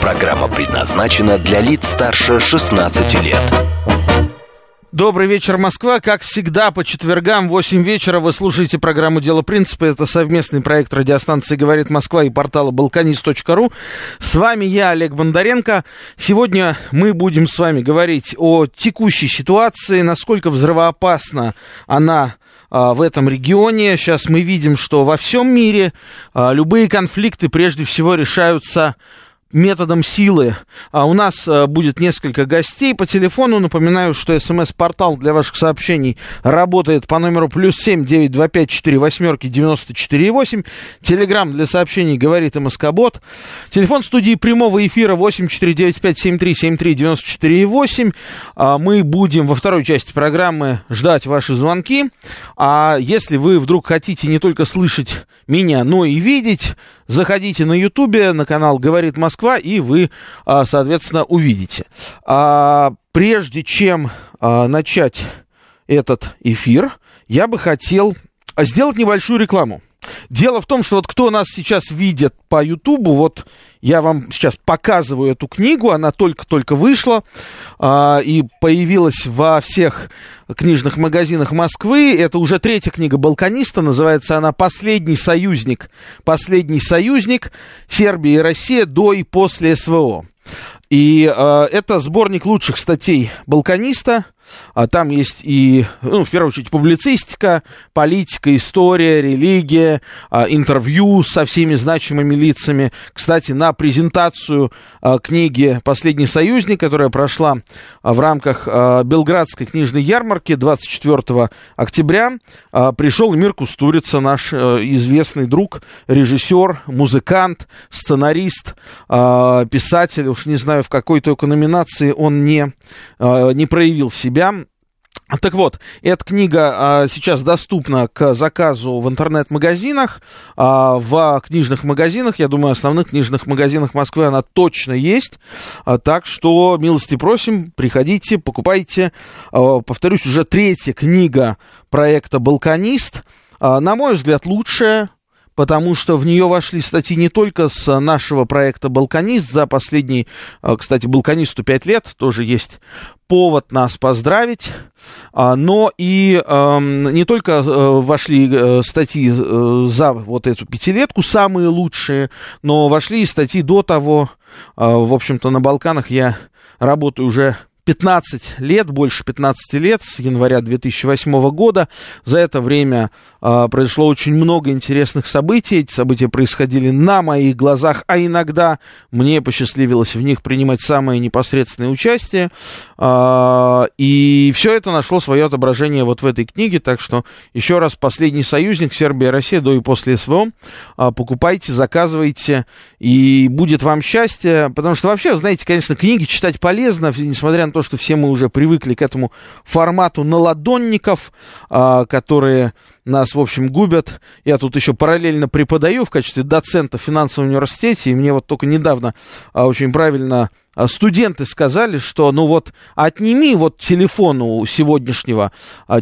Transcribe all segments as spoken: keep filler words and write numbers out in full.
Программа предназначена для лиц старше шестнадцати лет. Добрый вечер, Москва. Как всегда, по четвергам в восемь вечера вы слушаете программу «Дело принципа». Это совместный проект радиостанции «Говорит Москва» и портала «Балканист.ру». С вами я, Олег Бондаренко. Сегодня мы будем с вами говорить о текущей ситуации, насколько взрывоопасна она в этом регионе. Сейчас мы видим, что во всем мире любые конфликты прежде всего решаются методом силы. А у нас а, будет несколько гостей по телефону. Напоминаю, что смс-портал для ваших сообщений работает по номеру плюс семь девять два пять четыре восьмерки девяносто четыре восемь. Телеграм для сообщений говорит МСК-бот. Телефон студии прямого эфира восемь четыре девять пять семь три семь три девяносто четыре восемь. Мы будем во второй части программы ждать ваши звонки. А если вы вдруг хотите не только слышать меня, но и видеть, заходите на Ютубе, на канал «Говорит Москва», и вы, соответственно, увидите. А прежде чем начать этот эфир, я бы хотел сделать небольшую рекламу. Дело в том, что вот кто нас сейчас видит по Ютубу, вот я вам сейчас показываю эту книгу, она только-только вышла э, и появилась во всех книжных магазинах Москвы. Это уже третья книга «Балканиста», называется она «Последний союзник», «Последний союзник. Сербия и Россия до и после СВО». И э, это сборник лучших статей «Балканиста». Там есть и, ну, в первую очередь, публицистика, политика, история, религия, интервью со всеми значимыми лицами. Кстати, на презентацию книги «Последний союзник», которая прошла в рамках Белградской книжной ярмарки двадцать четвёртого октября, пришел Мир Кустурица, наш известный друг, режиссер, музыкант, сценарист, писатель. Уж не знаю, в какой только номинации он не, не проявил себя. Так вот, эта книга а, сейчас доступна к заказу в интернет-магазинах, а, в книжных магазинах, я думаю, основных книжных магазинах Москвы она точно есть, а, так что милости просим, приходите, покупайте. А, повторюсь, уже третья книга проекта «Балканист», а, на мой взгляд, лучшая, потому что в нее вошли статьи не только с нашего проекта «Балканист», за последний, кстати, «Балканисту» пять лет, тоже есть повод нас поздравить, но и э, не только вошли статьи за вот эту пятилетку, самые лучшие, но вошли и статьи до того. В общем-то, на Балканах я работаю уже пятнадцать лет, больше пятнадцати лет, с января две тысячи восьмого года. За это время э, произошло очень много интересных событий. Эти события происходили на моих глазах, а иногда мне посчастливилось в них принимать самое непосредственное участие. Э, и все это нашло свое отображение вот в этой книге. Так что еще раз, «Последний союзник. Сербия и Россия до и после СВО». Э, покупайте, заказывайте, и будет вам счастье. Потому что вообще, знаете, конечно, книги читать полезно, несмотря на то, что все мы уже привыкли к этому формату наладонников, которые нас, в общем, губят. Я тут еще параллельно преподаю в качестве доцента в финансовом университете, и мне вот только недавно очень правильно студенты сказали, что ну вот отними вот телефон у сегодняшнего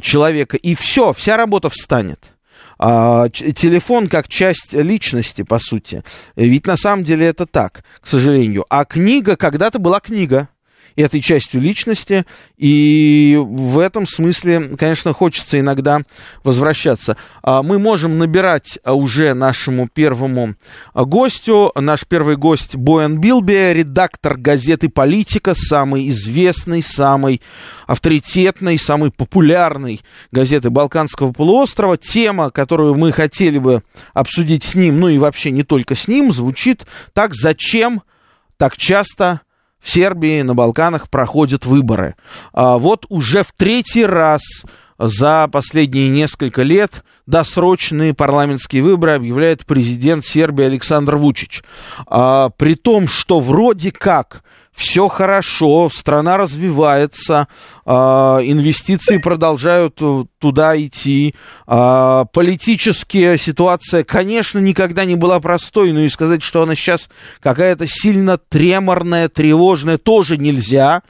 человека, и все, вся работа встанет. А, телефон как часть личности, по сути. Ведь на самом деле это так, к сожалению. А книга, когда-то была книга этой частью личности, и в этом смысле, конечно, хочется иногда возвращаться. Мы можем набирать уже нашему первому гостю. Наш первый гость — Боян Билби, редактор газеты «Политика», самой известной, самой авторитетной, самой популярной газеты Балканского полуострова. Тема, которую мы хотели бы обсудить с ним, ну и вообще не только с ним, звучит так: зачем так часто в Сербии, на Балканах проходят выборы? А вот уже в третий раз за последние несколько лет досрочные парламентские выборы объявляет президент Сербии Александр Вучич. А, при том, что вроде как все хорошо, страна развивается, а, инвестиции продолжают туда идти. А, политическая ситуация, конечно, никогда не была простой, но и сказать, что она сейчас какая-то сильно треморная, тревожная, тоже нельзя.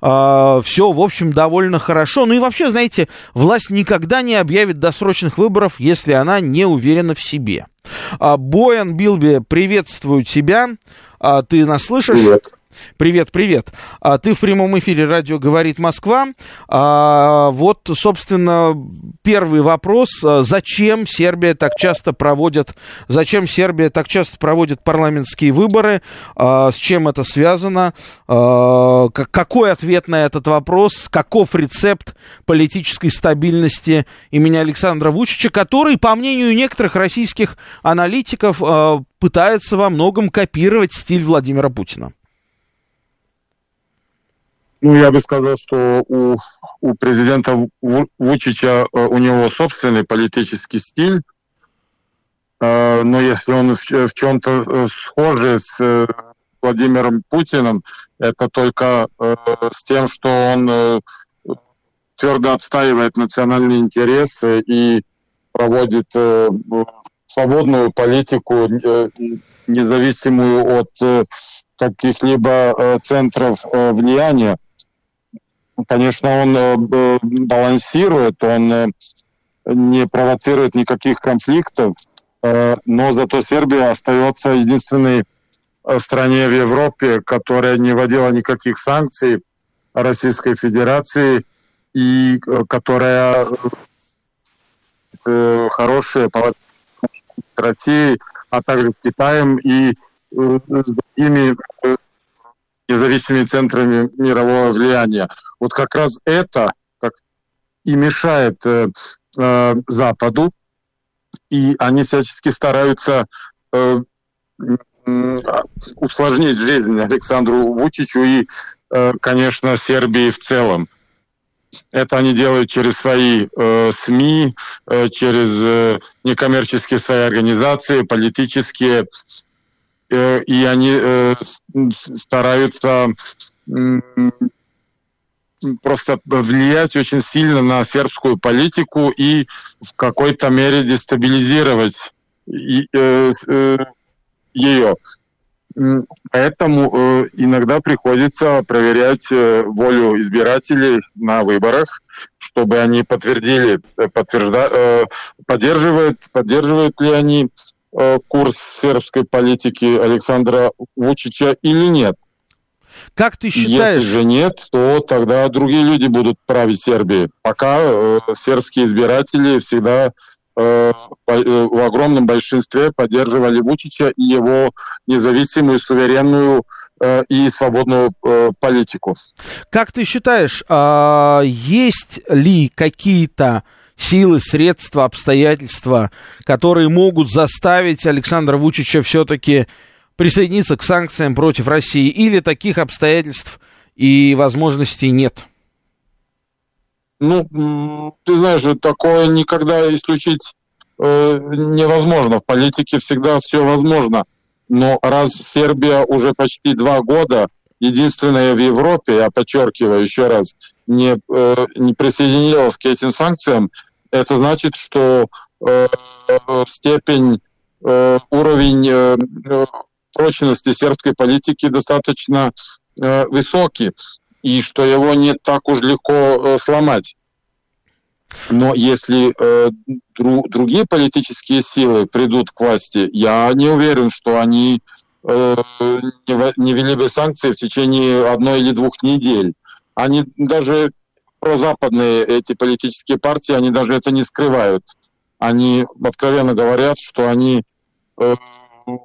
А, все, в общем, довольно хорошо. Ну и вообще, знаете, власть никогда не объявит досрочных выборов, если она не уверена в себе. А, Боян Билби, приветствую тебя. А, ты нас слышишь? Привет. Привет, привет. А, ты в прямом эфире радио «Говорит Москва». А, вот, собственно, первый вопрос. Зачем Сербия так часто проводит, зачем Сербия так часто проводит парламентские выборы? А, с чем это связано? А, какой ответ на этот вопрос? Каков рецепт политической стабильности имени Александра Вучича, который, по мнению некоторых российских аналитиков, пытается во многом копировать стиль Владимира Путина? Ну, я бы сказал, что у, у президента Вучича, у него собственный политический стиль, но если он в чем-то схож с Владимиром Путиным, это только с тем, что он твердо отстаивает национальные интересы и проводит свободную политику, независимую от каких-либо центров влияния. Конечно, он балансирует, он не провоцирует никаких конфликтов, но зато Сербия остается единственной стране в Европе, которая не вводила никаких санкций Российской Федерации и которая хорошая по отношению к России, а также к Китаю и с другими независимыми центрами мирового влияния. Вот как раз это как и мешает э, э, Западу, и они всячески стараются э, э, усложнить жизнь Александру Вучичу и, э, конечно, Сербии в целом. Это они делают через свои э, СМИ, э, через э, некоммерческие свои организации, политические, и они стараются просто влиять очень сильно на сербскую политику и в какой-то мере дестабилизировать ее. Поэтому иногда приходится проверять волю избирателей на выборах, чтобы они подтвердили, подтвержда... поддерживают, поддерживают ли они курс сербской политики Александра Вучича или нет. Как ты считаешь? Если же нет, то тогда другие люди будут править Сербией. Пока э, сербские избиратели всегда э, в огромном большинстве поддерживали Вучича и его независимую, суверенную э, и свободную э, политику. Как ты считаешь, э, есть ли какие-то силы, средства, обстоятельства, которые могут заставить Александра Вучича все-таки присоединиться к санкциям против России, или таких обстоятельств и возможностей нет? Ну, ты знаешь, такое никогда исключить э, невозможно. В политике всегда все возможно. Но раз Сербия уже почти два года единственная в Европе, я подчеркиваю еще раз, не, э, не присоединилась к этим санкциям, это значит, что э, степень, э, уровень э, прочности сербской политики достаточно э, высокий, и что его не так уж легко э, сломать. Но если э, дру, другие политические силы придут к власти, я не уверен, что они э, не, не ввели бы санкции в течение одной или двух недель. Они даже... Прозападные эти политические партии, они даже это не скрывают. Они откровенно говорят, что они, э,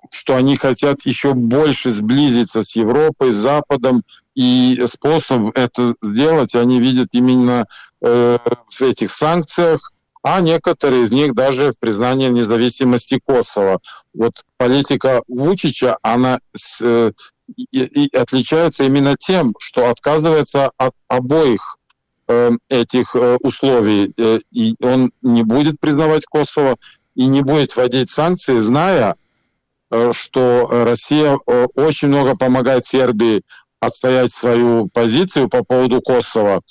что они хотят еще больше сблизиться с Европой, с Западом, и способ это сделать они видят именно э, в этих санкциях, а некоторые из них даже в признании независимости Косово. Вот политика Вучича, она с, э, и, и отличается именно тем, что отказывается от обоих этих условий. И он не будет признавать Косово и не будет вводить санкции, зная, что Россия очень много помогает Сербии отстоять свою позицию по поводу Косово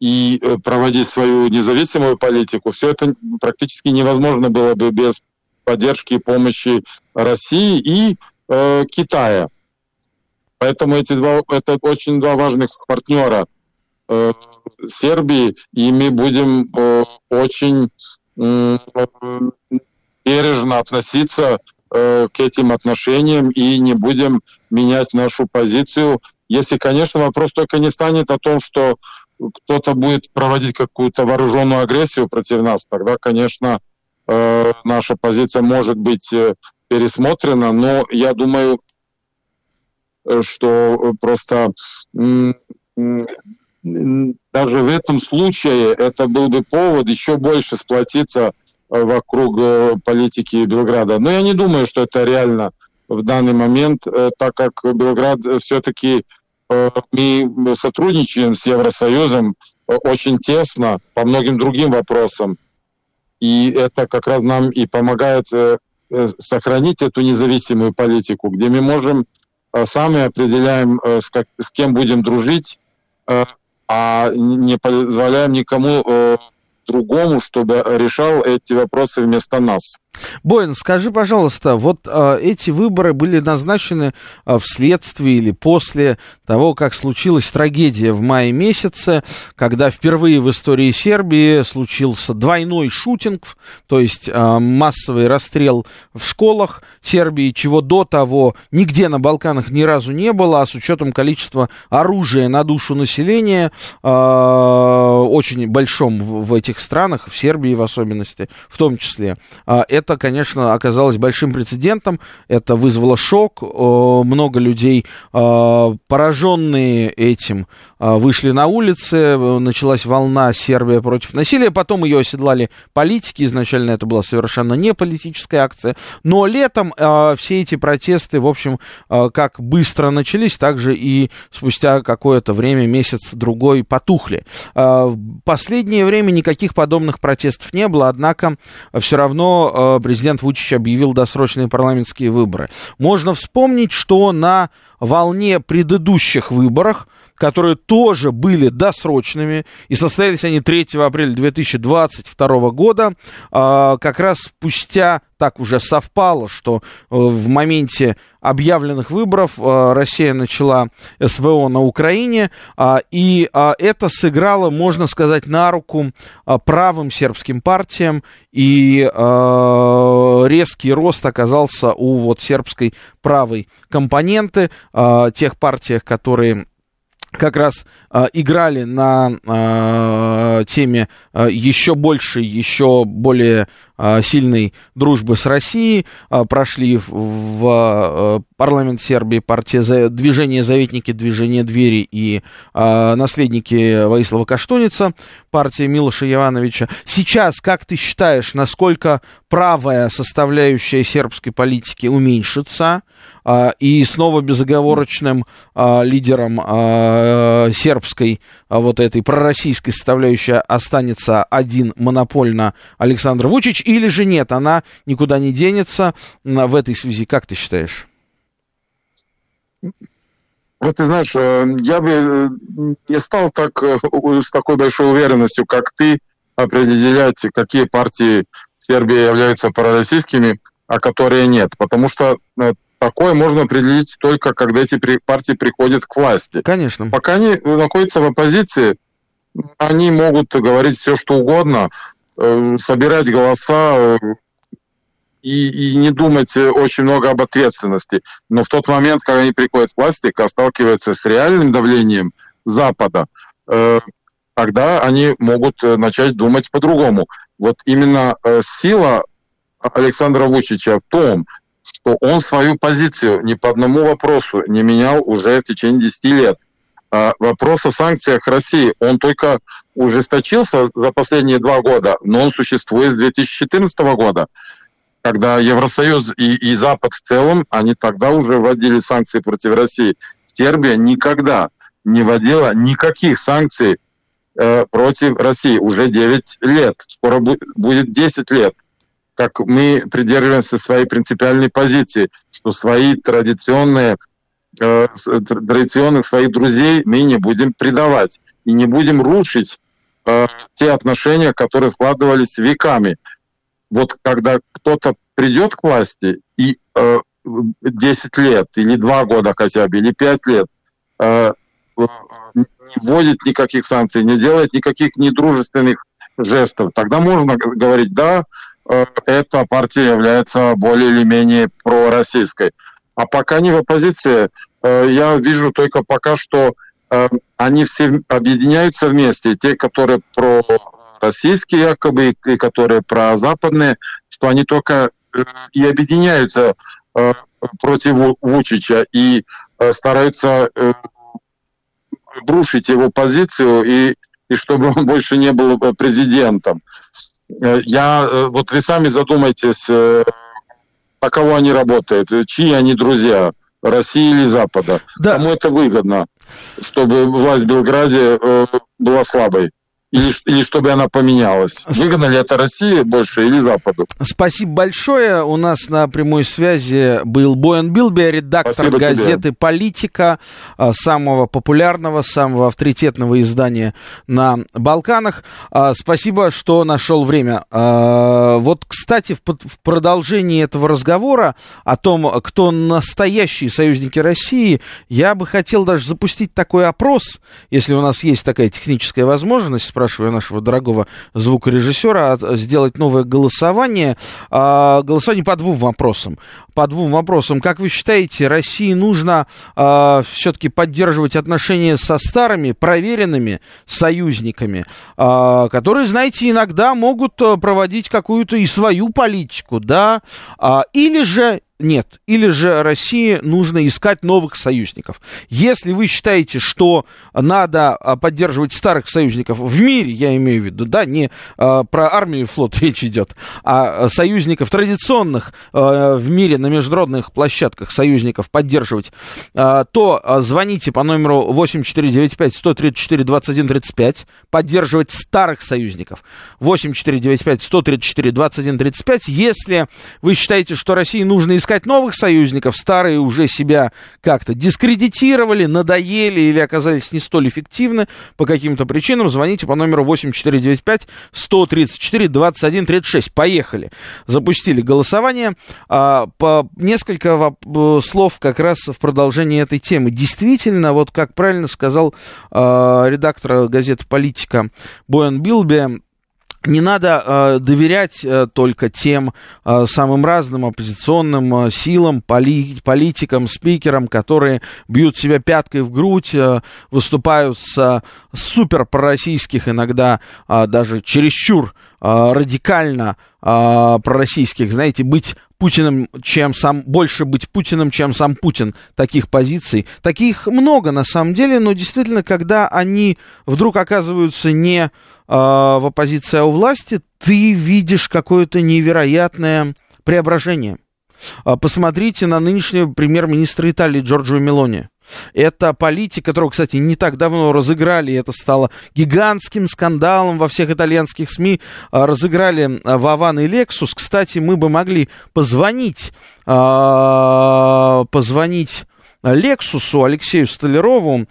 и проводить свою независимую политику. Все это практически невозможно было бы без поддержки и помощи России и э, Китая. Поэтому эти два, это очень два важных партнера э, Сербии, и мы будем э, очень э, бережно относиться э, к этим отношениям и не будем менять нашу позицию. Если, конечно, вопрос только не станет о том, что кто-то будет проводить какую-то вооруженную агрессию против нас, тогда, конечно, э, наша позиция может быть э, пересмотрена, но я думаю, что просто м- м- даже в этом случае это был бы повод еще больше сплотиться вокруг э, политики Белграда. Но я не думаю, что это реально в данный момент, э, так как Белград все-таки... Мы сотрудничаем с Евросоюзом очень тесно по многим другим вопросам. И это как раз нам и помогает сохранить эту независимую политику, где мы можем сами определяем, с кем будем дружить, а не позволяем никому другому, чтобы решал эти вопросы вместо нас. Боян, скажи, пожалуйста, вот э, эти выборы были назначены э, вследствие или после того, как случилась трагедия в мае месяце, когда впервые в истории Сербии случился двойной шутинг, то есть э, массовый расстрел в школах Сербии, чего до того нигде на Балканах ни разу не было, а с учетом количества оружия на душу населения, э, очень большом в, в этих странах, в Сербии в особенности, в том числе, э, это Это, конечно, оказалось большим прецедентом, это вызвало шок, много людей, пораженные этим, вышли на улицы, началась волна «Сербия против насилия», потом ее оседлали политики, изначально это была совершенно не политическая акция, но летом все эти протесты, в общем, как быстро начались, так же и спустя какое-то время, месяц-другой, потухли. В последнее время никаких подобных протестов не было, однако все равно... президент Вучич объявил досрочные парламентские выборы. Можно вспомнить, что на волне предыдущих выборов, которые тоже были досрочными, и состоялись они третьего апреля две тысячи двадцать второго года, как раз спустя, так уже совпало, что в моменте объявленных выборов Россия начала СВО на Украине, и это сыграло, можно сказать, на руку правым сербским партиям, и резкий рост оказался у вот сербской правой компоненты, тех партиях, которые... как раз э, играли на э, теме э, еще больше, еще более э, сильной дружбы с Россией, э, прошли в, в э, парламент Сербии партия за, движение «Заветники», движение «Двери» и э, наследники Воислава Каштуница, партия Милоша Јовановича. Сейчас, как ты считаешь, насколько правая составляющая сербской политики уменьшится, э, и снова безоговорочным э, лидером э, сербской вот этой пророссийской составляющей останется один монопольно Александр Вучич, или же нет, она никуда не денется в этой связи, как ты считаешь? Вот ты знаешь, я бы не стал так, с такой большой уверенностью, как ты, определять, какие партии в Сербии являются пророссийскими, а которые нет, потому что такое можно определить только, когда эти партии приходят к власти. Конечно. Пока они находятся в оппозиции, они могут говорить все, что угодно, собирать голоса и, и не думать очень много об ответственности. Но в тот момент, когда они приходят к власти, когда сталкиваются с реальным давлением Запада, тогда они могут начать думать по-другому. Вот именно сила Александра Вучича в том, что он свою позицию ни по одному вопросу не менял уже в течение десяти лет. А вопрос о санкциях России, он только ужесточился за последние два года, но он существует с две тысячи четырнадцатого года, когда Евросоюз и, и Запад в целом, они тогда уже вводили санкции против России. Сербия никогда не вводила никаких санкций э, против России уже девять лет, скоро бу- будет десять лет, как мы придерживаемся своей принципиальной позиции, что свои традиционные, э, традиционных своих друзей мы не будем предавать и не будем рушить э, те отношения, которые складывались веками. Вот когда кто-то придет к власти и э, десять лет, или два года хотя бы, или пять лет, э, не вводит никаких санкций, не делает никаких недружественных жестов, тогда можно говорить, да, э, эта партия является более или менее пророссийской. А пока они в оппозиции, э, я вижу только пока, что э, они все объединяются вместе, те, которые пророссийские якобы, и которые прозападные, что они только и объединяются э, против Вучича и э, стараются э, брушить его позицию, и, и чтобы он больше не был президентом. Я, вот вы сами задумайтесь, на кого они работают, чьи они друзья, России или Запада. Да. Кому это выгодно, чтобы власть в Белграде была слабой? Или, или чтобы она поменялась. Выгодно ли это России больше или Западу? Спасибо большое. У нас на прямой связи был Боян Билби, редактор Спасибо газеты тебе. «Политика», самого популярного, самого авторитетного издания на Балканах. Спасибо, что нашел время. Вот, кстати, в продолжении этого разговора о том, кто настоящие союзники России, я бы хотел даже запустить такой опрос, если у нас есть такая техническая возможность, спрашиваю нашего дорогого звукорежиссера, сделать новое голосование. А, голосование по двум вопросам. По двум вопросам. Как вы считаете, России нужно а, все-таки поддерживать отношения со старыми, проверенными союзниками, а, которые, знаете, иногда могут проводить какую-то и свою политику, да? А, или же... Нет. Или же России нужно искать новых союзников. Если вы считаете, что надо поддерживать старых союзников в мире, я имею в виду, да, не а, про армию и флот речь идет, а союзников традиционных а, в мире на международных площадках союзников поддерживать, а, то звоните по номеру восемь четыре девять пять сто тридцать четыре двадцать один тридцать пять, поддерживать старых союзников. восемь четыре девять пять сто тридцать четыре двадцать один тридцать пять. Если вы считаете, что России нужно искать искать новых союзников, старые уже себя как-то дискредитировали, надоели или оказались не столь эффективны по каким-то причинам, звоните по номеру восемь четыре девять пять сто тридцать четыре двадцать один тридцать шесть. Поехали. Запустили голосование. А, по несколько воп- слов как раз в продолжении этой темы. Действительно, вот как правильно сказал а, редактор газеты «Политика» Боян Билби, не надо э, доверять э, только тем э, самым разным оппозиционным э, силам, поли- политикам, спикерам, которые бьют себя пяткой в грудь, э, выступают с э, суперпророссийских, иногда э, даже чересчур э, радикально э, пророссийских, знаете, быть Путиным, чем сам, больше быть Путиным, чем сам Путин, таких позиций. Таких много на самом деле, но действительно, когда они вдруг оказываются не э, в оппозиции, а у власти, ты видишь какое-то невероятное преображение. Посмотрите на нынешнего премьер-министра Италии Джорджа Мелони. Это политик, которого, кстати, не так давно разыграли, это стало гигантским скандалом во всех итальянских СМИ, разыграли Вован и Lexus. Кстати, мы бы могли позвонить, позвонить Лексусу, Алексею Столярову,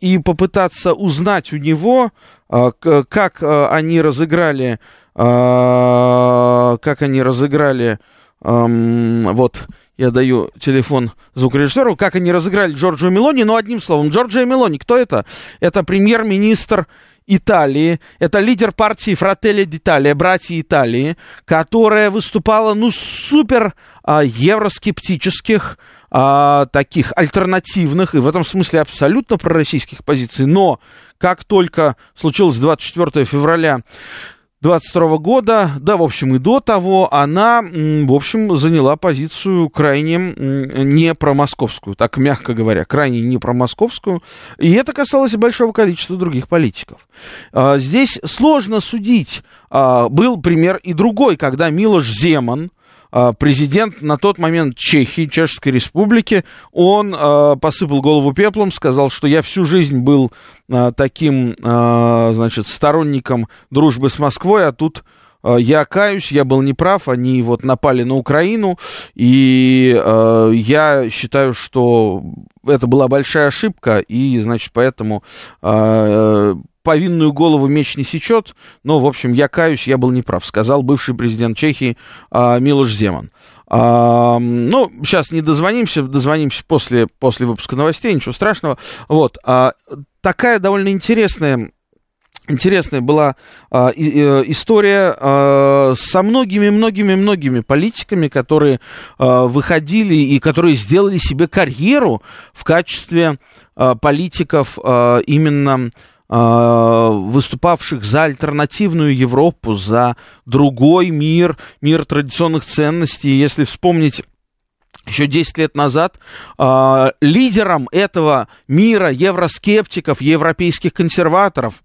и попытаться узнать у него, как они разыграли, как они разыграли, вот... Я даю телефон звукорежиссеру, как они разыграли Джорджу Мелони, но одним словом, Джорджа Мелони, кто это? Это премьер-министр Италии, это лидер партии Fratelli d'Italia, братья Италии, которая выступала, ну, супер а, евроскептических, а, таких альтернативных, и в этом смысле абсолютно пророссийских позиций, но как только случилось двадцать четвёртого февраля двадцать второго года, да, в общем, и до того, она, в общем, заняла позицию крайне не промосковскую, так мягко говоря, крайне не промосковскую, и это касалось и большого количества других политиков. Здесь сложно судить, был пример и другой, когда Милош Земан, президент на тот момент Чехии, Чешской Республики, он посыпал голову пеплом, сказал, что я всю жизнь был таким, значит, сторонником дружбы с Москвой, а тут я каюсь, я был неправ, они вот напали на Украину, и э, я считаю, что это была большая ошибка, и, значит, поэтому э, повинную голову меч не сечет, но, в общем, я каюсь, я был неправ, сказал бывший президент Чехии э, Милош Земан. А, ну, сейчас не дозвонимся, дозвонимся после, после выпуска новостей, ничего страшного. Вот, а, такая довольно интересная... Интересная была э, э, история э, со многими-многими-многими политиками, которые э, выходили и которые сделали себе карьеру в качестве э, политиков э, именно э, выступавших за альтернативную Европу, за другой мир, мир традиционных ценностей. Если вспомнить... Еще десять лет назад э, лидером этого мира евроскептиков, европейских консерваторов,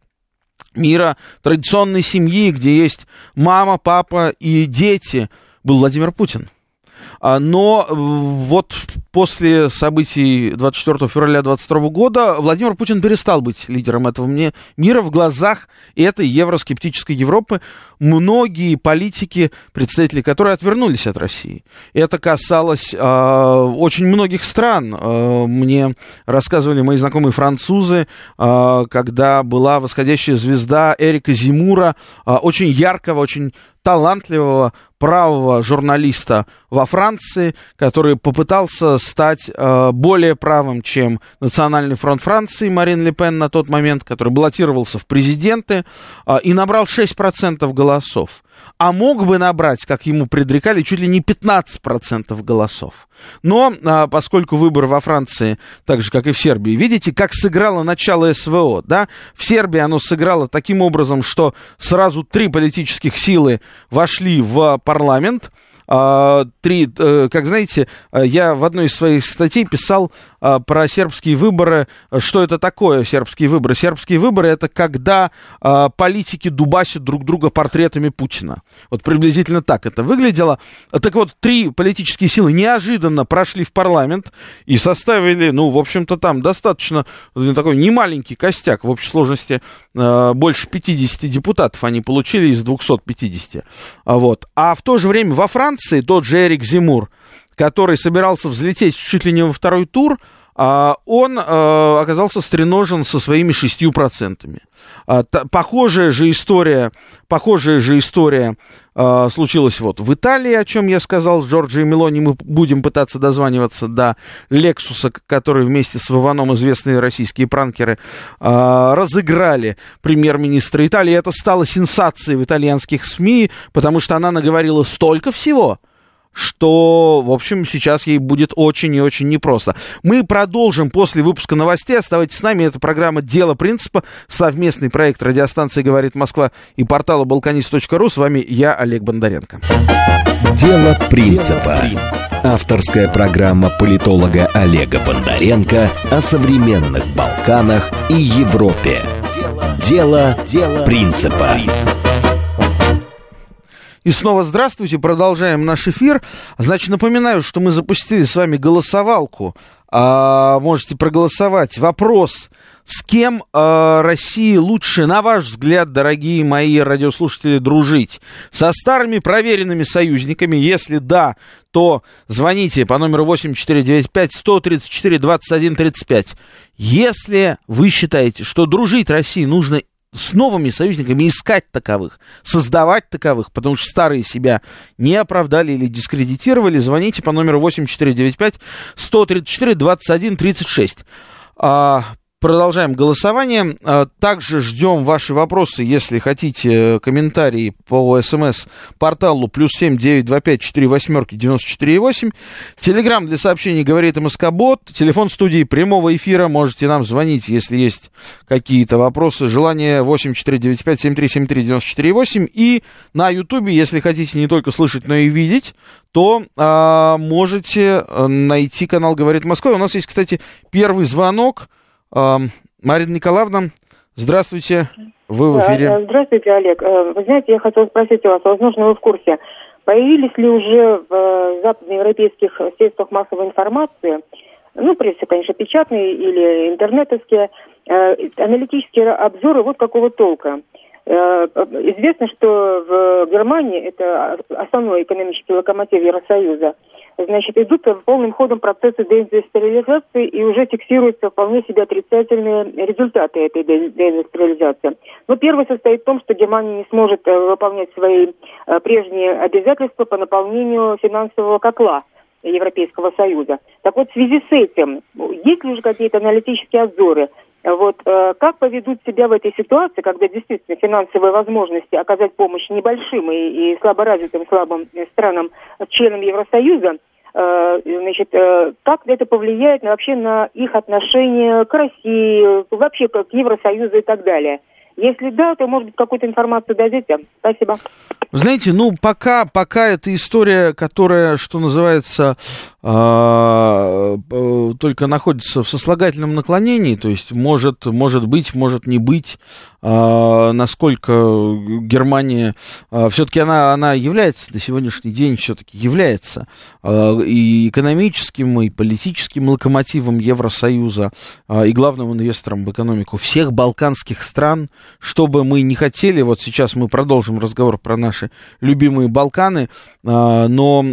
мира традиционной семьи, где есть мама, папа и дети, был Владимир Путин. Но вот после событий двадцать четвёртого февраля две тысячи двадцать второго года Владимир Путин перестал быть лидером этого мира в глазах этой евроскептической Европы. Многие политики, представители которой отвернулись от России. Это касалось э, очень многих стран. Э, мне рассказывали мои знакомые французы, э, когда была восходящая звезда Эрика Зимура, э, очень яркого, очень талантливого правого журналиста во Франции, который попытался стать э, более правым, чем Национальный фронт Франции Марин Ле Пен на тот момент, который баллотировался в президенты э, и набрал шесть процентов голосов. А мог бы набрать, как ему предрекали, чуть ли не пятнадцать процентов голосов. Но а, поскольку выборы во Франции, так же, как и в Сербии, видите, как сыграло начало СВО, да? В Сербии оно сыграло таким образом, что сразу три политических силы вошли в парламент. Три, как знаете, я в одной из своих статей писал про сербские выборы. Что это такое сербские выборы? Сербские выборы — это когда политики дубасят друг друга портретами Путина. Вот приблизительно так это выглядело. Так вот, три политические силы неожиданно прошли в парламент и составили, ну, в общем-то, там достаточно такой немаленький костяк. В общей сложности больше пятьдесят депутатов они получили из двухсот пятидесяти. Вот. А в то же время во Франции тот же Эрик Зимур, который собирался взлететь чуть ли не во второй тур, он оказался стреножен со своими шестью процентами. Похожая же история, похожая же история случилась вот в Италии, о чем я сказал, с Джорджей Мелони мы будем пытаться дозваниваться до Lexus, который вместе с Вованом, известные российские пранкеры, разыграли премьер-министра Италии. Это стало сенсацией в итальянских СМИ, потому что она наговорила столько всего, что, в общем, сейчас ей будет очень и очень непросто. Мы продолжим после выпуска новостей. Оставайтесь с нами. Это программа «Дело принципа», совместный проект радиостанции «Говорит Москва» и портала «Балканист.ру». С вами я, Олег Бондаренко. «Дело принципа». Авторская программа политолога Олега Бондаренко о современных Балканах и Европе. «Дело принципа». И снова здравствуйте, продолжаем наш эфир. Значит, напоминаю, что мы запустили с вами голосовалку. А, можете проголосовать. Вопрос, с кем а, России лучше, на ваш взгляд, дорогие мои радиослушатели, дружить? Со старыми проверенными союзниками? Если да, то звоните по номеру восемь четыре девять пять сто тридцать четыре двадцать один тридцать пять. Если вы считаете, что дружить России нужно с новыми союзниками, искать таковых, создавать таковых, потому что старые себя не оправдали или дискредитировали, звоните по номеру восемь четыре девять пять сто тридцать четыре двадцать один тридцать шесть. А, продолжаем голосование. А, также ждем ваши вопросы, если хотите, комментарии по СМС-порталу плюс семь девятьсот двадцать пять сорок восемь девяносто четыре восемь. Телеграм для сообщений «Говорит МСК-бот». Телефон студии прямого эфира. Можете нам звонить, если есть какие-то вопросы, желания, восемь четыре девять пять семь три семь три девять четыре восемь. И на Ютубе, если хотите не только слышать, но и видеть, то а, можете найти канал «Говорит Москва». У нас есть, кстати, первый звонок. а, Марина Николаевна, здравствуйте, вы в эфире. Здравствуйте, Олег. Вы знаете, я хотела спросить у вас, возможно, вы в курсе, Появились ли уже в западноевропейских средствах массовой информации, ну, прежде всего, конечно, печатные или интернетовские, аналитические обзоры вот какого толка? Известно, что в Германии, это основной экономический локомотив Евросоюза, значит, идут полным ходом процессы деиндустриализации, и уже фиксируются вполне себе отрицательные результаты этой деиндустриализации. Но первое состоит в том, что Германия не сможет выполнять свои прежние обязательства по наполнению финансового котла Европейского Союза. Так вот, в связи с этим, есть ли уже какие-то аналитические обзоры? Вот как поведут себя в этой ситуации, когда действительно финансовые возможности оказать помощь небольшим и, и слаборазвитым, слабым странам, членам Евросоюза, значит, как это повлияет вообще на их отношение к России, вообще к Евросоюзу и так далее? Если да, то, может быть, какую-то информацию дадите. Спасибо. Знаете, ну, пока, пока эта история, которая, что называется, только находится в сослагательном наклонении, то есть может, может быть, может не быть, насколько Германия, все-таки она, она является, на сегодняшний день все-таки является и экономическим, и политическим локомотивом Евросоюза, и главным инвестором в экономику всех балканских стран. Что бы мы ни хотели, вот сейчас мы продолжим разговор про наши любимые Балканы, но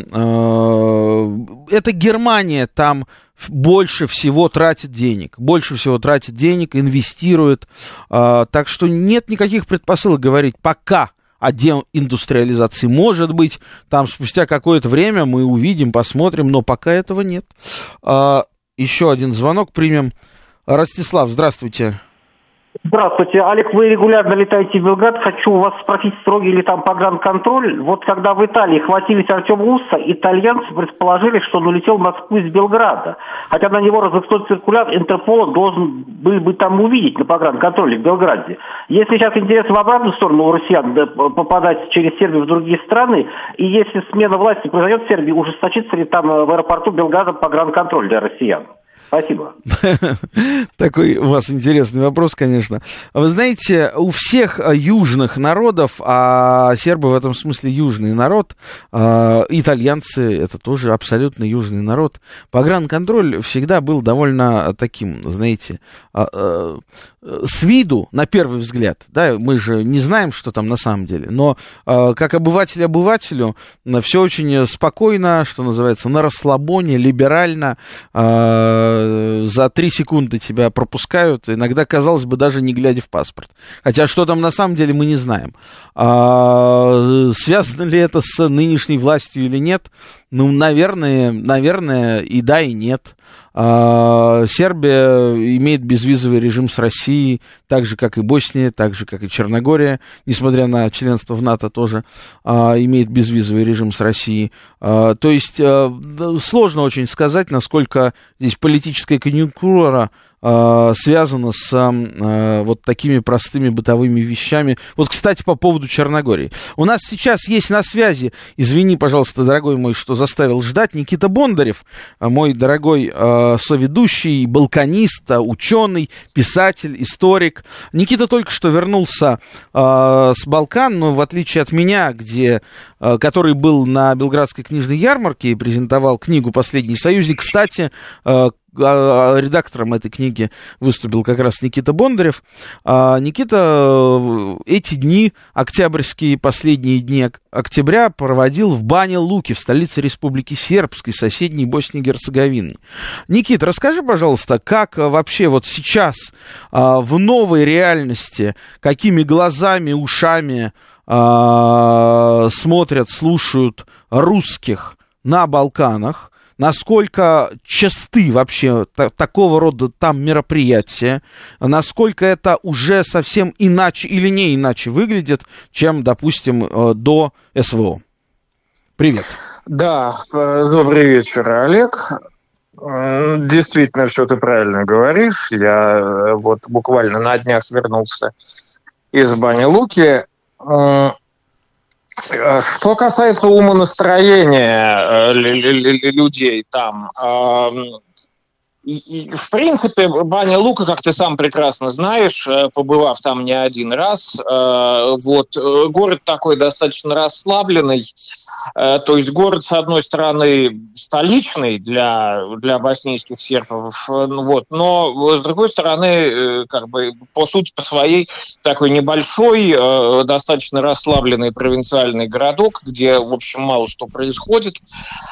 это Германия там больше всего тратит денег, больше всего тратит денег, инвестирует, так что нет никаких предпосылок говорить пока о деиндустриализации. Может быть, там спустя какое-то время мы увидим, посмотрим, но пока этого нет. Еще один звонок примем. Ростислав, здравствуйте. Здравствуйте. Олег, вы регулярно летаете в Белград. Хочу у вас спросить, строгий ли там погранконтроль. Вот когда в Италии хватились Артема Уса, итальянцы предположили, что он улетел в Москву из Белграда. Хотя на него разыскной циркуляр Интерпола должен был бы там увидеть на погранконтроле в Белграде. Если сейчас интерес в обратную сторону у россиян, да, попадать через Сербию в другие страны, и если смена власти произойдет в Сербии, ужесточится ли там в аэропорту Белграда погранконтроль для россиян? Спасибо. Такой у вас интересный вопрос, конечно. Вы знаете, у всех южных народов, а сербы в этом смысле южный народ, а итальянцы — это тоже абсолютно южный народ, погранконтроль всегда был довольно таким, знаете, с виду, на первый взгляд, да, мы же не знаем, что там на самом деле, но как обыватель обывателю все очень спокойно, что называется, на расслабоне, либерально, за три секунды тебя пропускают, иногда, казалось бы, даже не глядя в паспорт. Хотя что там на самом деле, мы не знаем. А связано ли это с нынешней властью или нет? Ну, наверное, наверное, и да, и нет. А Сербия имеет безвизовый режим с Россией, так же, как и Босния, так же, как и Черногория, несмотря на членство в НАТО, тоже а, имеет безвизовый режим с Россией. А, то есть а, сложно очень сказать, насколько здесь политическая конъюнктура а, связана с а, вот такими простыми бытовыми вещами. Вот, кстати, по поводу Черногории. У нас сейчас есть на связи, извини, пожалуйста, дорогой мой, что заставил ждать, Никита Бондарев, мой дорогой э, соведущий, балканист, ученый, писатель, историк. Никита только что вернулся э, с Балкан, но в отличие от меня, где, э, который был на Белградской книжной ярмарке и презентовал книгу «Последний союзник». Кстати, э, редактором этой книги выступил как раз Никита Бондарев. Никита эти дни, октябрьские, последние дни октября, проводил в Бане Луки, в столице Республики Сербской, соседней Боснии и Герцеговины. Никита, расскажи, пожалуйста, как вообще вот сейчас в новой реальности, какими глазами, ушами смотрят, слушают русских на Балканах? Насколько часты вообще т- такого рода там мероприятия, насколько это уже совсем иначе или не иначе выглядит, чем, допустим, э, до СВО? Привет. Да, добрый вечер, Олег. Действительно, все ты правильно говоришь. Я вот буквально на днях вернулся из Бани Луки. Что касается умонастроения людей там, И, и, в принципе, Баня Лука, как ты сам прекрасно знаешь, побывав там не один раз, э, вот, город такой достаточно расслабленный, э, то есть город, с одной стороны, столичный для, для боснийских сербов, э, вот, но, с другой стороны, э, как бы, по сути, по своей, такой небольшой, э, достаточно расслабленный провинциальный городок, где, в общем, мало что происходит,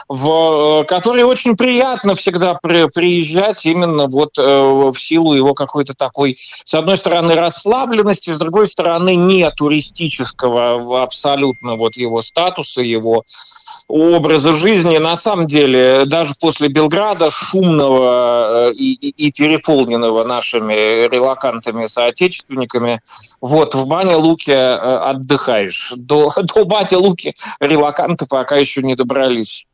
в э, который очень приятно всегда при, приезжать именно вот э, в силу его какой-то такой, с одной стороны, расслабленности, с другой стороны, не туристического абсолютно вот его статуса, его образа жизни. На самом деле, даже после Белграда, шумного и, и, и переполненного нашими релакантами-соотечественниками, вот в Бане Луке отдыхаешь. До, до Бани Луки релаканты пока еще не добрались.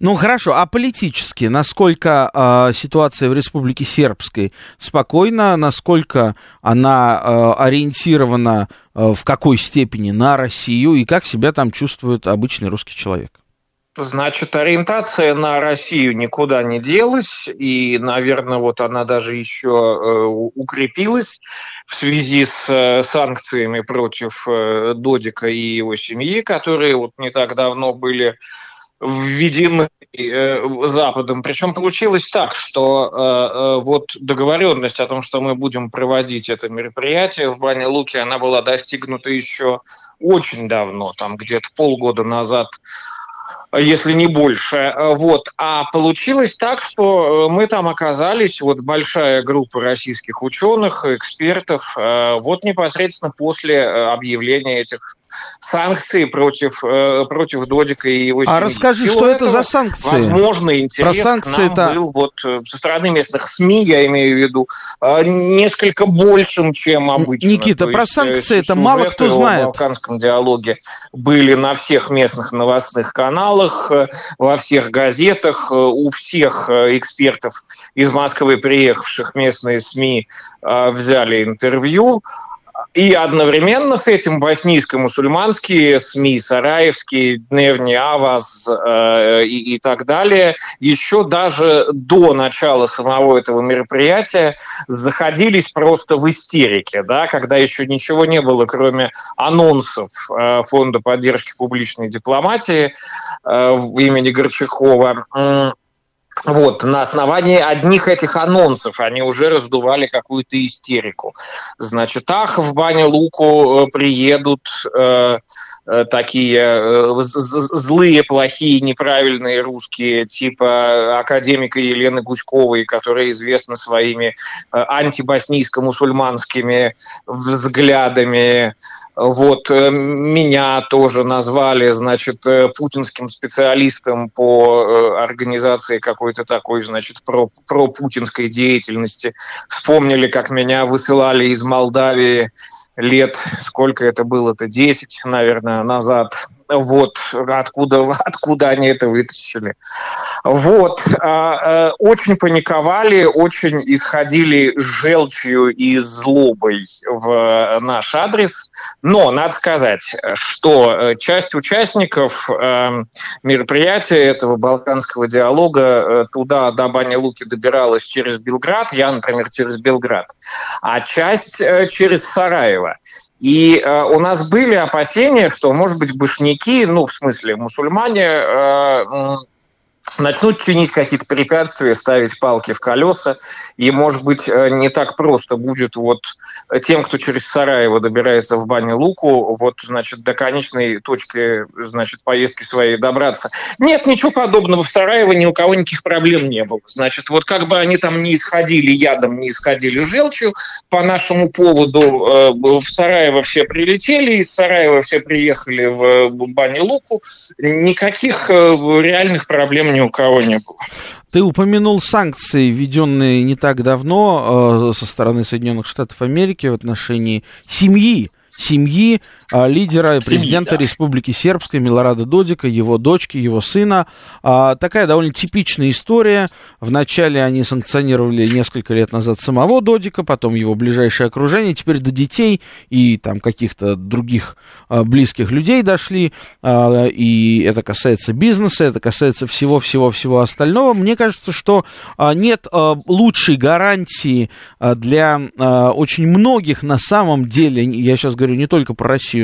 Ну хорошо, а политически, насколько э, ситуация в Республике Сербской спокойна, насколько она э, ориентирована э, в какой степени на Россию и как себя там чувствует обычный русский человек? Значит, ориентация на Россию никуда не делась, и, наверное, вот она даже еще э, укрепилась в связи с э, санкциями против э, Додика и его семьи, которые вот не так давно были введены э, Западом. Причем получилось так, что э, вот договоренность о том, что мы будем проводить это мероприятие в Бане Луке, она была достигнута еще очень давно, там где-то полгода назад, если не больше. Вот. А получилось так, что мы там оказались, вот большая группа российских ученых, экспертов, вот непосредственно после объявления этих санкций против, против Додика и его семьи. А расскажи, что это за санкции? Возможный интерес к нам это... был вот со стороны местных СМИ, я имею в виду, несколько большим, чем обычно. Никита, то про есть, санкции это мало кто знает. В балканском диалоге были на всех местных новостных каналах, во всех газетах, у всех экспертов из Москвы, приехавших местные СМИ, взяли интервью. И одновременно с этим боснийско-мусульманские СМИ, сараевские, Дневни Аваз э, и, и так далее, еще даже до начала самого этого мероприятия заходились просто в истерике, да, когда еще ничего не было, кроме анонсов э, Фонда поддержки публичной дипломатии э, имени Горчакова. Вот, на основании одних этих анонсов они уже раздували какую-то истерику. Значит, ах, в Баню Луку приедут э, такие э, злые, плохие, неправильные русские, типа академика Елены Гуськовой, которая известна своими э, антибоснийско-мусульманскими взглядами. Вот, меня тоже назвали, значит, путинским специалистом по организации какой-то такой, значит, про, пропутинской деятельности. Вспомнили, как меня высылали из Молдавии лет, сколько это было-то, десять, наверное, назад. Вот, откуда, откуда они это вытащили. Вот, очень паниковали, очень исходили желчью и злобой в наш адрес. Но надо сказать, что часть участников мероприятия этого балканского диалога туда, до Бани Луки, добиралась через Белград, я, например, через Белград, а часть через Сараево. И э, у нас были опасения, что, может быть, башняки, ну, в смысле, мусульмане, э, э, начнут чинить какие-то препятствия, ставить палки в колеса, и, может быть, э, не так просто будет вот тем, кто через Сараево добирается в Баню Луку, вот, значит, до конечной точки, значит, поездки своей добраться. Нет, ничего подобного, в Сараево ни у кого никаких проблем не было. Значит, вот как бы они там не исходили ядом, не исходили желчью, по нашему поводу э, в Сараево все прилетели, из Сараева все приехали в Баню Луку, никаких э, реальных проблем не у кого не было. Ты упомянул санкции, введенные не так давно э, со стороны Соединенных Штатов Америки в отношении семьи семьи лидера и президента семьи, да. Республики Сербской Милорада Додика, его дочки, его сына. Такая довольно типичная история. Вначале они санкционировали несколько лет назад самого Додика, потом его ближайшее окружение, теперь до детей и там каких-то других близких людей дошли. И это касается бизнеса, это касается всего-всего-всего остального. Мне кажется, что нет лучшей гарантии для очень многих, на самом деле, я сейчас говорю не только про Россию,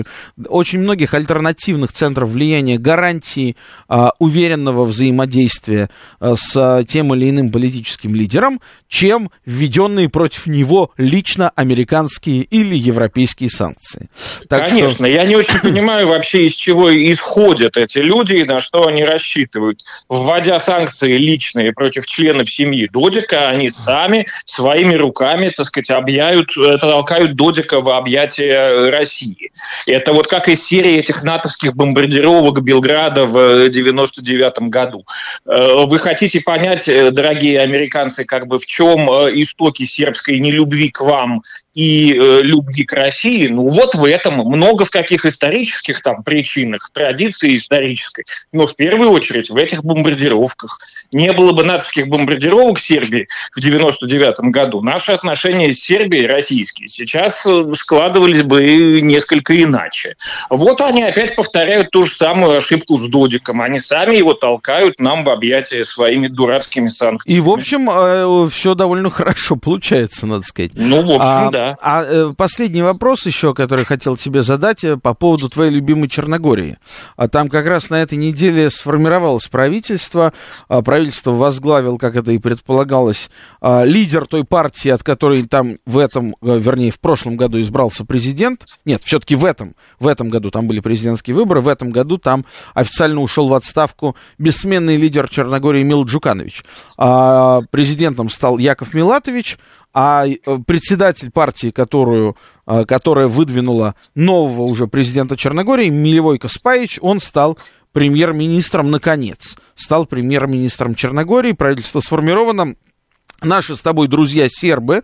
очень многих альтернативных центров влияния, гарантии а, уверенного взаимодействия а, с а, тем или иным политическим лидером, чем введенные против него лично американские или европейские санкции. Так Конечно, что... я не очень понимаю вообще, из чего исходят эти люди и на что они рассчитывают. Вводя санкции личные против членов семьи Додика, они сами своими руками, так сказать, объявят, толкают Додика в объятия России. Это вот как из серии этих натовских бомбардировок Белграда в девяносто девятом году. Вы хотите понять, дорогие американцы, как бы в чем истоки сербской нелюбви к вам и любви к России? Ну вот в этом много в каких исторических там причинах, традиции исторической. Но в первую очередь в этих бомбардировках. Не было бы натовских бомбардировок в Сербии в девяносто девятом году, наши отношения с Сербией, российские, сейчас складывались бы несколько иначе. Иначе. Вот они опять повторяют ту же самую ошибку с Додиком. Они сами его толкают нам в объятия своими дурацкими санкциями. И, в общем, все довольно хорошо получается, надо сказать. Ну, в общем, а, да. А последний вопрос еще, который хотел тебе задать, по поводу твоей любимой Черногории. Там как раз на этой неделе сформировалось правительство. Правительство возглавил, как это и предполагалось, лидер той партии, от которой там в этом, вернее, в прошлом году избрался президент. Нет, все-таки в этом В этом году там были президентские выборы, в этом году там официально ушел в отставку бессменный лидер Черногории Мило Джуканович. А президентом стал Яков Милатович, а председатель партии, которую, которая выдвинула нового уже президента Черногории, Милевойка Спаич, он стал премьер-министром наконец. Стал премьер-министром Черногории, правительство сформировано. Наши с тобой друзья-сербы,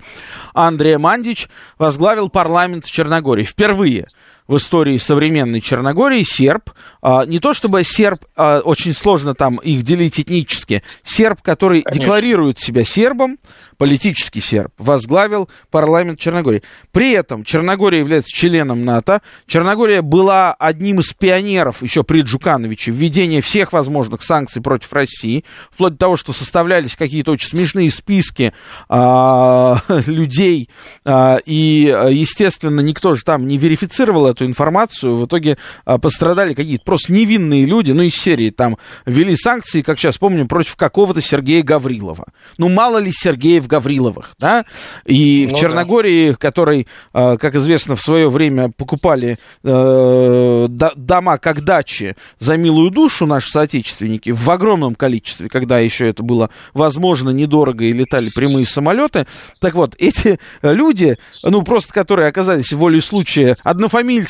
Андрей Мандич, возглавил парламент Черногории. Впервые в истории современной Черногории серб, а, не то чтобы серб, а, очень сложно там их делить этнически, серб, который Конечно. Декларирует себя сербом, политический серб, возглавил парламент Черногории. При этом Черногория является членом НАТО, Черногория была одним из пионеров еще при Джукановиче введения всех возможных санкций против России, вплоть до того, что составлялись какие-то очень смешные списки а, людей, а, и, естественно, никто же там не верифицировал это, эту информацию, в итоге а, пострадали какие-то просто невинные люди, ну, из серии там ввели санкции, как сейчас помню, против какого-то Сергея Гаврилова. Ну, мало ли Сергеев Гавриловых, да? И ну, в Черногории, да. Которой, а, как известно, в свое время покупали э, до, дома как дачи за милую душу наши соотечественники в огромном количестве, когда еще это было возможно, недорого, и летали прямые самолеты. Так вот, эти люди, ну, просто которые оказались волей случая однофамильными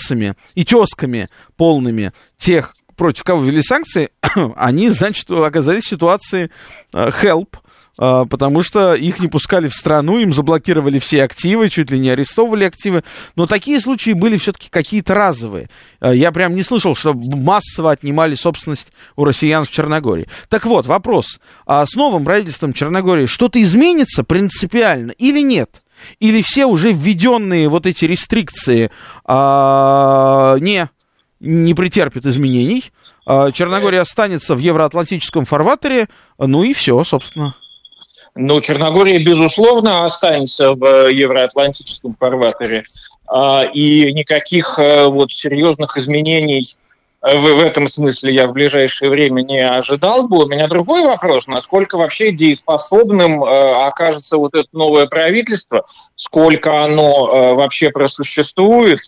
и тёзками полными тех, против кого ввели санкции, они, значит, оказались в ситуации help, потому что их не пускали в страну, им заблокировали все активы, чуть ли не арестовывали активы. Но такие случаи были все-таки какие-то разовые. Я прям не слышал, что массово отнимали собственность у россиян в Черногории. Так вот, вопрос. А с новым правительством Черногории что-то изменится принципиально или нет? Или все уже введенные вот эти рестрикции а, не, не претерпят изменений, а, Черногория останется в евроатлантическом фарватере, ну и все, собственно. Ну, Черногория, безусловно, останется в евроатлантическом фарватере, а, и никаких а, вот, серьезных изменений в этом смысле я в ближайшее время не ожидал бы. У меня другой вопрос. Насколько вообще дееспособным э, окажется вот это новое правительство? Сколько оно э, вообще просуществует?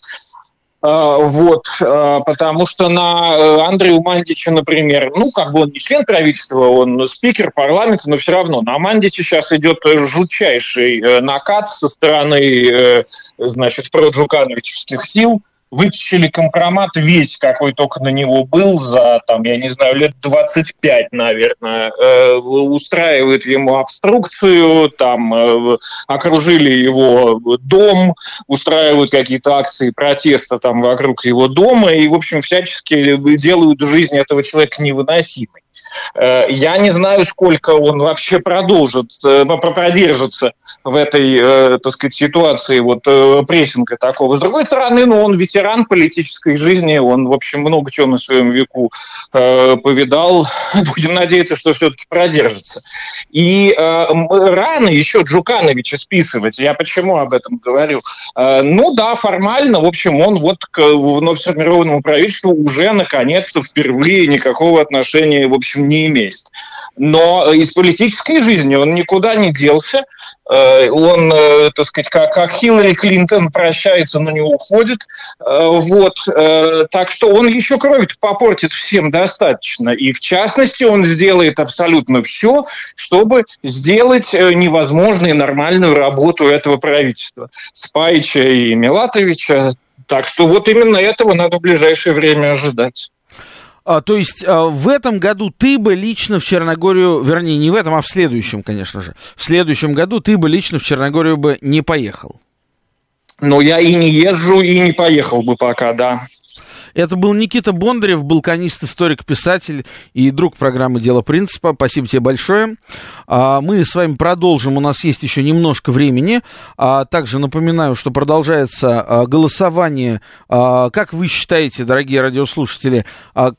Э, вот, э, потому что на Андрею Мандичу, например, ну, как бы он не член правительства, он спикер парламента, но все равно на Мандиче сейчас идет жутчайший накат со стороны, э, значит, проджукановичских сил. вытащили компромат весь, какой только на него был, за, там, я не знаю, лет двадцать пять, наверное. Э, устраивает ему обструкцию, там, э, окружили его дом, устраивают какие-то акции протеста там вокруг его дома и, в общем, всячески делают жизнь этого человека невыносимой. Я не знаю, сколько он вообще продолжит, продержится в этой, так сказать, ситуации вот, прессинга такого. С другой стороны, ну, он ветеран политической жизни, он, в общем, много чего на своем веку э, повидал. Будем надеяться, что все-таки продержится. И э, рано еще Джукановича списывать. Я почему об этом говорю? Э, ну да, формально, в общем, он вот к вновь сформированному правительству уже, наконец-то, впервые никакого отношения, в общем, не имеет. Но из политической жизни он никуда не делся. Он, так сказать, как, как Хиллари Клинтон прощается, но не уходит. Вот. Так что он еще кровь попортит всем достаточно. И в частности, он сделает абсолютно все, чтобы сделать невозможную нормальную работу этого правительства. Спаича и Милатовича. Так что вот именно этого надо в ближайшее время ожидать. То есть в этом году ты бы лично в Черногорию, вернее, не в этом, а в следующем, конечно же, в следующем году ты бы лично в Черногорию бы не поехал. Ну, я и не езжу, и не поехал бы пока, да. Это был Никита Бондарев, балканист, историк, писатель и друг программы «Дело принципа». Спасибо тебе большое. Мы с вами продолжим. У нас есть еще немножко времени. Также напоминаю, что продолжается голосование. Как вы считаете, дорогие радиослушатели,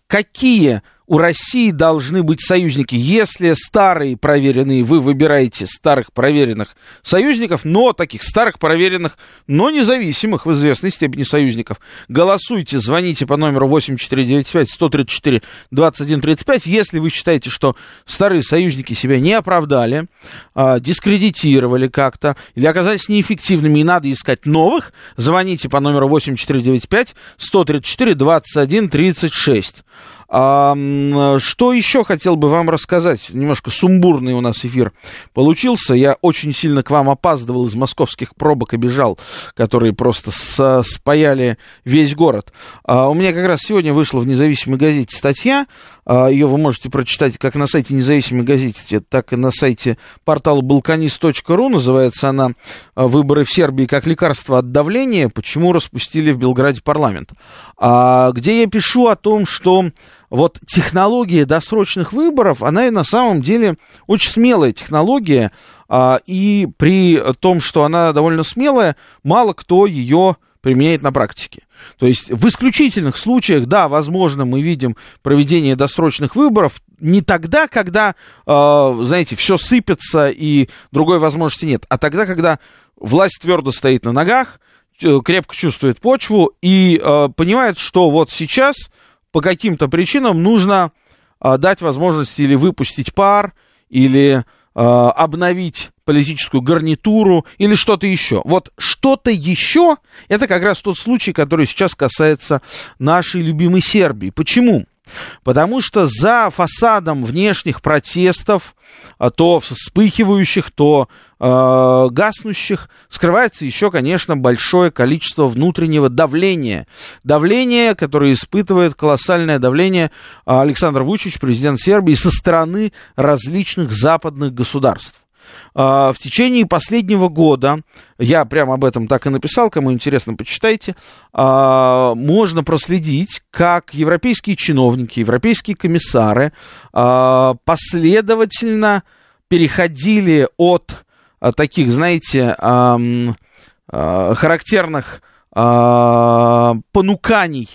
какие у России должны быть союзники? Если старые проверенные, вы выбираете старых проверенных союзников, но таких старых проверенных, но независимых в известной степени союзников. Голосуйте, звоните по номеру восемь четыре девять пять сто тридцать четыре двадцать один тридцать пять. Если вы считаете, что старые союзники себя не оправдали, дискредитировали как-то или оказались неэффективными и надо искать новых, звоните по номеру восемь четыре девять пять сто тридцать четыре двадцать один тридцать шесть. Что еще хотел бы вам рассказать? Немножко сумбурный у нас эфир получился. Я очень сильно к вам опаздывал, из московских пробок обежал, которые просто спаяли весь город. У меня как раз сегодня вышла в «Независимой газете» статья. Ее вы можете прочитать как на сайте «Независимой газеты», так и на сайте портала «Балканист.ру». Называется она «Выборы в Сербии как лекарство от давления. Почему распустили в Белграде парламент?», где я пишу о том, что вот технология досрочных выборов, она и на самом деле очень смелая технология, и при том, что она довольно смелая, мало кто ее применяет на практике. То есть в исключительных случаях, да, возможно, мы видим проведение досрочных выборов не тогда, когда, знаете, все сыпется и другой возможности нет, а тогда, когда власть твердо стоит на ногах, крепко чувствует почву и понимает, что вот сейчас по каким-то причинам нужно а, дать возможность или выпустить пар, или а, обновить политическую гарнитуру, или что-то еще. Вот что-то еще – это как раз тот случай, который сейчас касается нашей любимой Сербии. Почему? Потому что за фасадом внешних протестов, то вспыхивающих, то э, гаснущих, скрывается еще, конечно, большое количество внутреннего давления. Давление, которое испытывает, колоссальное давление Александр Вучич, президент Сербии, со стороны различных западных государств. В течение последнего года, я прямо об этом так и написал, кому интересно, почитайте, можно проследить, как европейские чиновники, европейские комиссары последовательно переходили от таких, знаете, характерных понуканий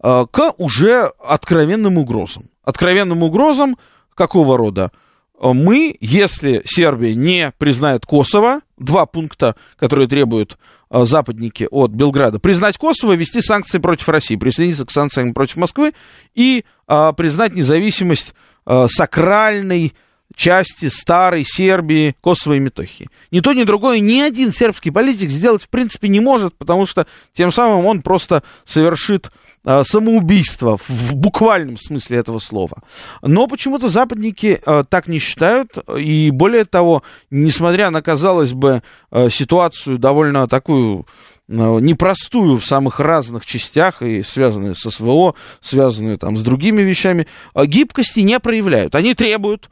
к уже откровенным угрозам. Откровенным угрозам какого рода? Мы, если Сербия не признает Косово, два пункта, которые требуют э, западники от Белграда, признать Косово, ввести санкции против России, присоединиться к санкциям против Москвы и э, признать независимость э, сакральной части старой Сербии, Косово и Метохии. Ни то, ни другое ни один сербский политик сделать в принципе не может, потому что тем самым он просто совершит э, самоубийство в, в буквальном смысле этого слова. Но почему-то западники э, так не считают, и более того, несмотря на, казалось бы, э, ситуацию довольно такую непростую в самых разных частях, и связанные с СВО, связанные там с другими вещами, гибкости не проявляют. Они требуют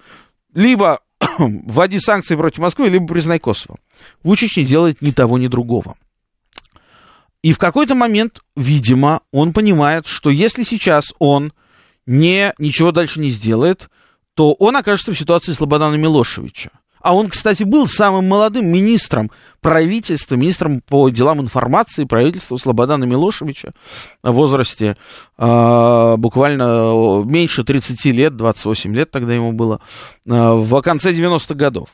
либо вводи санкции против Москвы, либо признай Косово. Вучич не делает ни того, ни другого. И в какой-то момент, видимо, он понимает, что если сейчас он не, ничего дальше не сделает, то он окажется в ситуации Слободана Милошевича. А он, кстати, был самым молодым министром правительства, министром по делам информации правительства Слободана Милошевича в возрасте э, буквально меньше тридцати лет, двадцать восемь лет тогда ему было, э, в конце девяностых годов.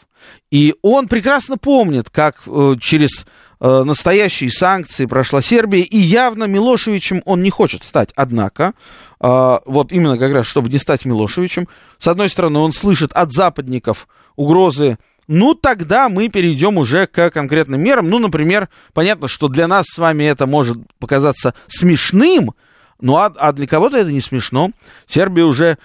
И он прекрасно помнит, как э, через э, настоящие санкции прошла Сербия, и явно Милошевичем он не хочет стать. Однако, э, вот именно как раз, чтобы не стать Милошевичем, с одной стороны, он слышит от западников угрозы, ну, тогда мы перейдем уже к конкретным мерам. Ну, например, понятно, что для нас с вами это может показаться смешным, но а, а для кого-то это не смешно. Сербия уже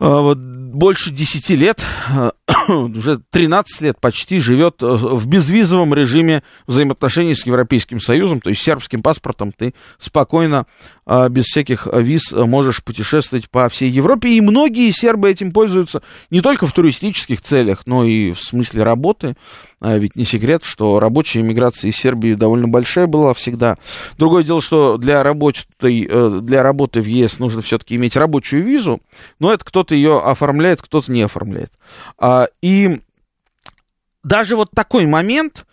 э, больше десяти лет, э, уже тринадцать лет почти живет в безвизовом режиме взаимоотношений с Европейским Союзом, то есть сербским паспортом ты спокойно, э, без всяких виз можешь путешествовать по всей Европе, и многие сербы этим пользуются не только в туристических целях, но и в смысле работы. Ведь не секрет, что рабочая эмиграция из Сербии довольно большая была всегда. Другое дело, что для работы, для работы в ЕС нужно все-таки иметь рабочую визу, но это кто-то ее оформляет, кто-то не оформляет. И даже вот такой момент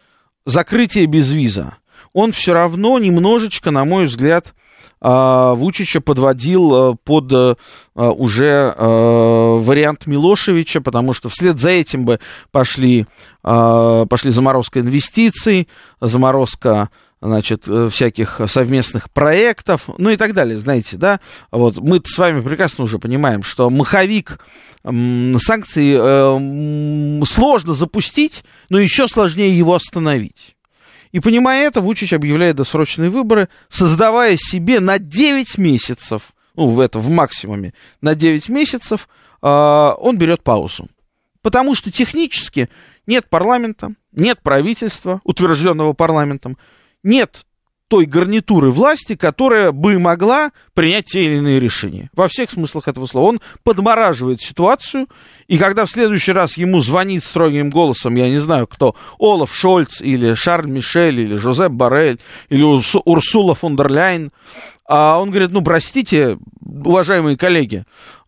закрытия без виза, он все равно немножечко, на мой взгляд, Вучича подводил под уже вариант Милошевича, потому что вслед за этим бы пошли, пошли заморозка инвестиций, заморозка, значит, всяких совместных проектов, ну и так далее, знаете, да, вот мы с вами прекрасно уже понимаем, что маховик санкций сложно запустить, но еще сложнее его остановить. И, понимая это, Вучич объявляет досрочные выборы, создавая себе на девять месяцев, ну, это в максимуме, на девять месяцев э, он берет паузу. Потому что технически нет парламента, нет правительства, утвержденного парламентом, нет той гарнитуры власти, которая бы могла принять те или иные решения. Во всех смыслах этого слова. Он подмораживает ситуацию, и когда в следующий раз ему звонит строгим голосом, я не знаю кто, Олаф Шольц или Шарль Мишель или Жозеп Боррель или Урсула фон дер Ляйн, он говорит, ну, простите, уважаемые коллеги,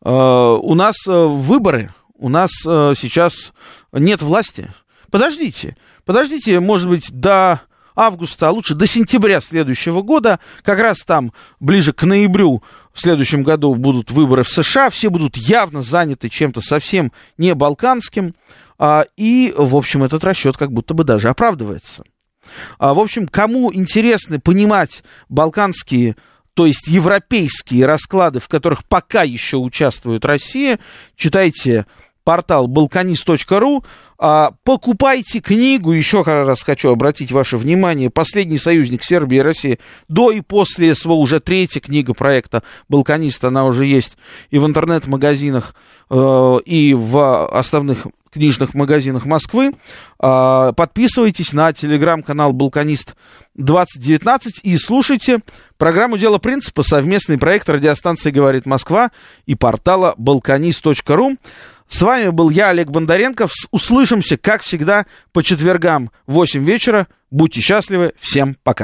у нас выборы, у нас сейчас нет власти. Подождите, подождите, может быть, до августа, а лучше до сентября следующего года, как раз там ближе к ноябрю в следующем году будут выборы в США, все будут явно заняты чем-то совсем не балканским, и, в общем, этот расчет как будто бы даже оправдывается. В общем, кому интересно понимать балканские, то есть европейские расклады, в которых пока еще участвует Россия, читайте портал балканист точка ру, покупайте книгу, еще раз хочу обратить ваше внимание, «Последний союзник Сербии и России» до и после СВО, уже третья книга проекта «Балканист», она уже есть и в интернет-магазинах, и в основных книжных магазинах Москвы. Подписывайтесь на телеграм-канал «Балканист две тысячи девятнадцать» и слушайте программу «Дело принципа», совместный проект радиостанции «Говорит Москва» и портала балканист точка ру. С вами был я, Олег Бондаренко. Услышимся, как всегда, по четвергам в восемь вечера. Будьте счастливы. Всем пока.